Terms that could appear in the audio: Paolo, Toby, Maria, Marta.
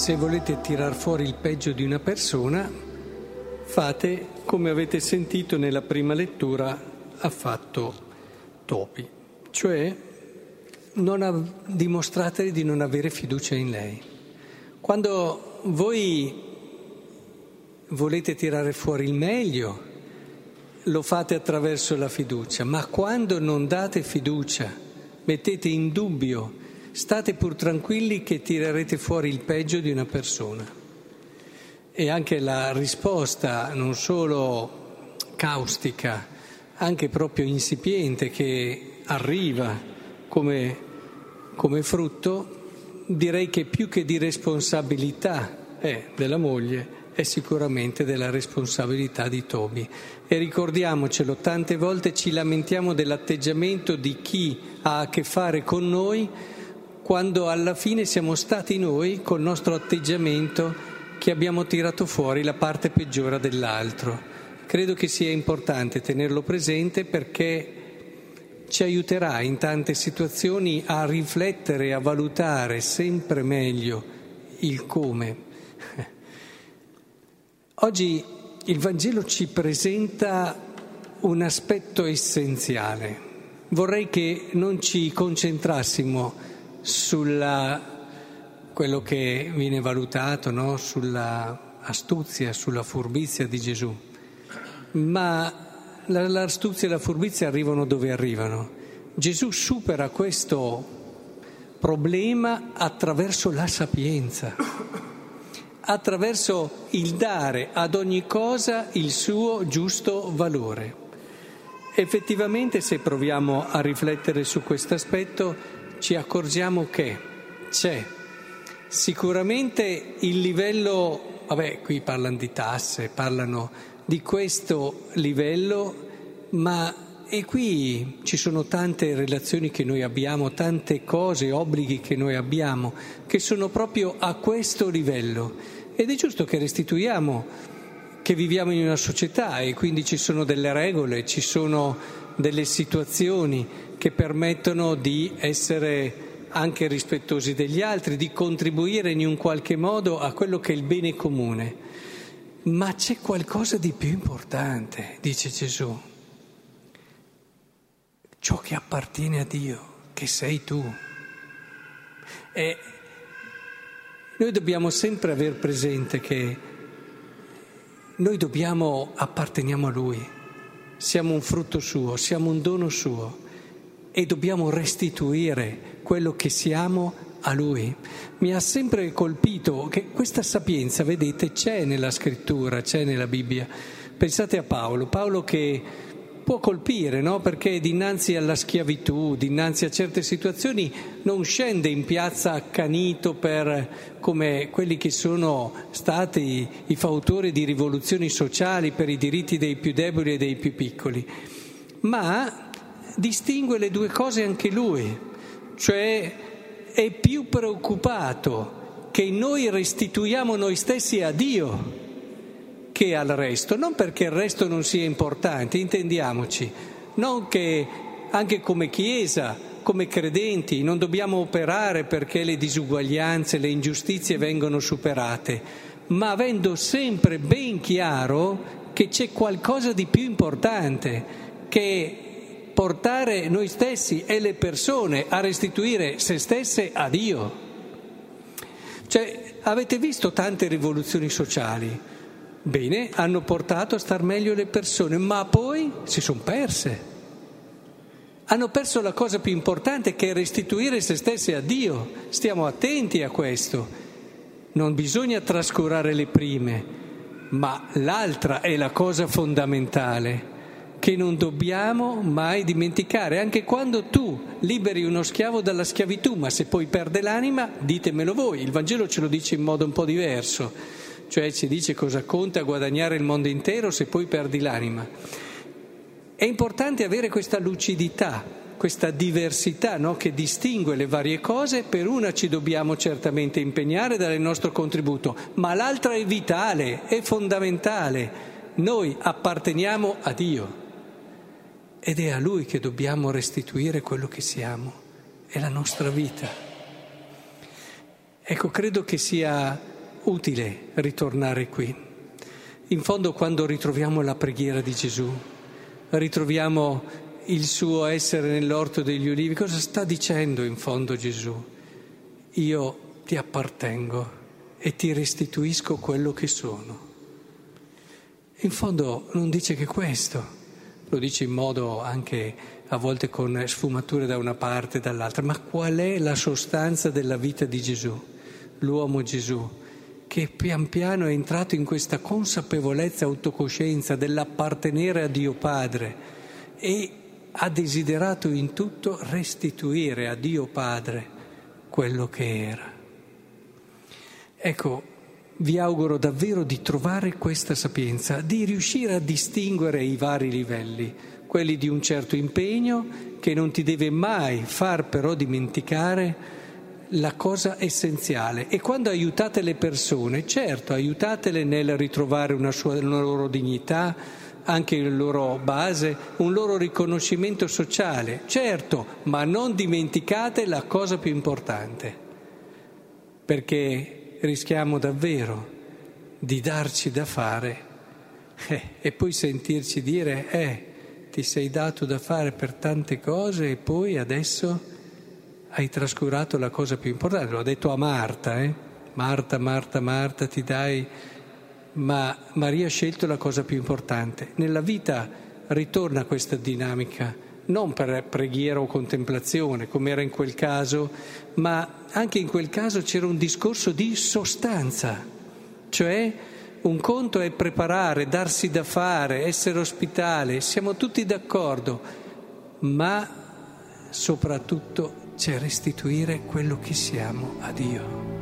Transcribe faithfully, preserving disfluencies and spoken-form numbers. Se volete tirar fuori il peggio di una persona, fate come avete sentito nella prima lettura ha fatto Toby, cioè non av- dimostrate di non avere fiducia in lei. Quando voi volete tirare fuori il meglio, lo fate attraverso la fiducia, ma quando non date fiducia, mettete in dubbio, state pur tranquilli che tirerete fuori il peggio di una persona. E anche la risposta, non solo caustica, anche proprio insipiente, che arriva come, come frutto, direi che più che di responsabilità è della moglie, è sicuramente della responsabilità di Toby. E ricordiamocelo, tante volte ci lamentiamo dell'atteggiamento di chi ha a che fare con noi, quando alla fine siamo stati noi, col nostro atteggiamento, che abbiamo tirato fuori la parte peggiore dell'altro. Credo che sia importante tenerlo presente, perché ci aiuterà in tante situazioni a riflettere e a valutare sempre meglio il come. Oggi il Vangelo ci presenta un aspetto essenziale. Vorrei che non ci concentrassimo sulla quello che viene valutato, no? Sulla astuzia, sulla furbizia di Gesù, ma la, l'astuzia e la furbizia arrivano dove arrivano. Gesù supera questo problema attraverso la sapienza, attraverso il dare ad ogni cosa il suo giusto valore. Effettivamente, se proviamo a riflettere su questo aspetto, ci accorgiamo che c'è sicuramente il livello, vabbè, qui parlano di tasse, parlano di questo livello, ma e qui ci sono tante relazioni che noi abbiamo, tante cose, obblighi che noi abbiamo, che sono proprio a questo livello. Ed è giusto che restituiamo, che viviamo in una società e quindi ci sono delle regole, ci sono delle situazioni che permettono di essere anche rispettosi degli altri, di contribuire in un qualche modo a quello che è il bene comune. Ma c'è qualcosa di più importante, dice Gesù. Ciò che appartiene a Dio, che sei tu. E noi dobbiamo sempre aver presente che noi dobbiamo, apparteniamo a Lui, siamo un frutto Suo, siamo un dono Suo e dobbiamo restituire quello che siamo a Lui. Mi ha sempre colpito che questa sapienza, vedete, c'è nella Scrittura, c'è nella Bibbia. Pensate a Paolo, Paolo che può colpire, no? Perché dinanzi alla schiavitù, dinanzi a certe situazioni, non scende in piazza accanito per come quelli che sono stati i fautori di rivoluzioni sociali per i diritti dei più deboli e dei più piccoli, ma distingue le due cose anche lui, cioè è più preoccupato che noi restituiamo noi stessi a Dio che al resto, non perché il resto non sia importante, intendiamoci, non che anche come Chiesa, come credenti, non dobbiamo operare perché le disuguaglianze, le ingiustizie vengono superate, ma avendo sempre ben chiaro che c'è qualcosa di più importante, che portare noi stessi e le persone a restituire se stesse a Dio. Cioè, avete visto tante rivoluzioni sociali? Bene, hanno portato a star meglio le persone, ma poi si sono perse. Hanno perso la cosa più importante, che è restituire se stesse a Dio. Stiamo attenti a questo. Non bisogna trascurare le prime, ma l'altra è la cosa fondamentale, che non dobbiamo mai dimenticare. Anche quando tu liberi uno schiavo dalla schiavitù, ma se poi perde l'anima, ditemelo voi. Il Vangelo ce lo dice in modo un po' diverso. Cioè ci dice cosa conta guadagnare il mondo intero se poi perdi l'anima. È importante avere questa lucidità, questa diversità, no? Che distingue le varie cose. Per una ci dobbiamo certamente impegnare, dare il nostro contributo, ma l'altra è vitale, è fondamentale. Noi apparteniamo a Dio ed è a Lui che dobbiamo restituire quello che siamo, è la nostra vita. Ecco, credo che sia utile ritornare qui. In fondo, quando ritroviamo la preghiera di Gesù, ritroviamo il suo essere nell'orto degli ulivi, cosa sta dicendo in fondo Gesù? Io ti appartengo e ti restituisco quello che sono. In fondo non dice che questo, lo dice in modo anche a volte con sfumature da una parte e dall'altra, ma qual è la sostanza della vita di Gesù, l'uomo Gesù, che pian piano è entrato in questa consapevolezza, autocoscienza dell'appartenere a Dio Padre e ha desiderato in tutto restituire a Dio Padre quello che era. Ecco, vi auguro davvero di trovare questa sapienza, di riuscire a distinguere i vari livelli, quelli di un certo impegno che non ti deve mai far però dimenticare la cosa essenziale. E quando aiutate le persone, certo, aiutatele nel ritrovare una, sua, una loro dignità, anche la loro base, un loro riconoscimento sociale, certo, ma non dimenticate la cosa più importante, perché rischiamo davvero di darci da fare eh, e poi sentirci dire eh, ti sei dato da fare per tante cose e poi adesso hai trascurato la cosa più importante. Lo ha detto a Marta, eh? Marta, Marta, Marta, ti dai, ma Maria ha scelto la cosa più importante. Nella vita ritorna questa dinamica, non per preghiera o contemplazione, come era in quel caso, ma anche in quel caso c'era un discorso di sostanza, cioè un conto è preparare, darsi da fare, essere ospitale, siamo tutti d'accordo, ma soprattutto c'è restituire quello che siamo a Dio.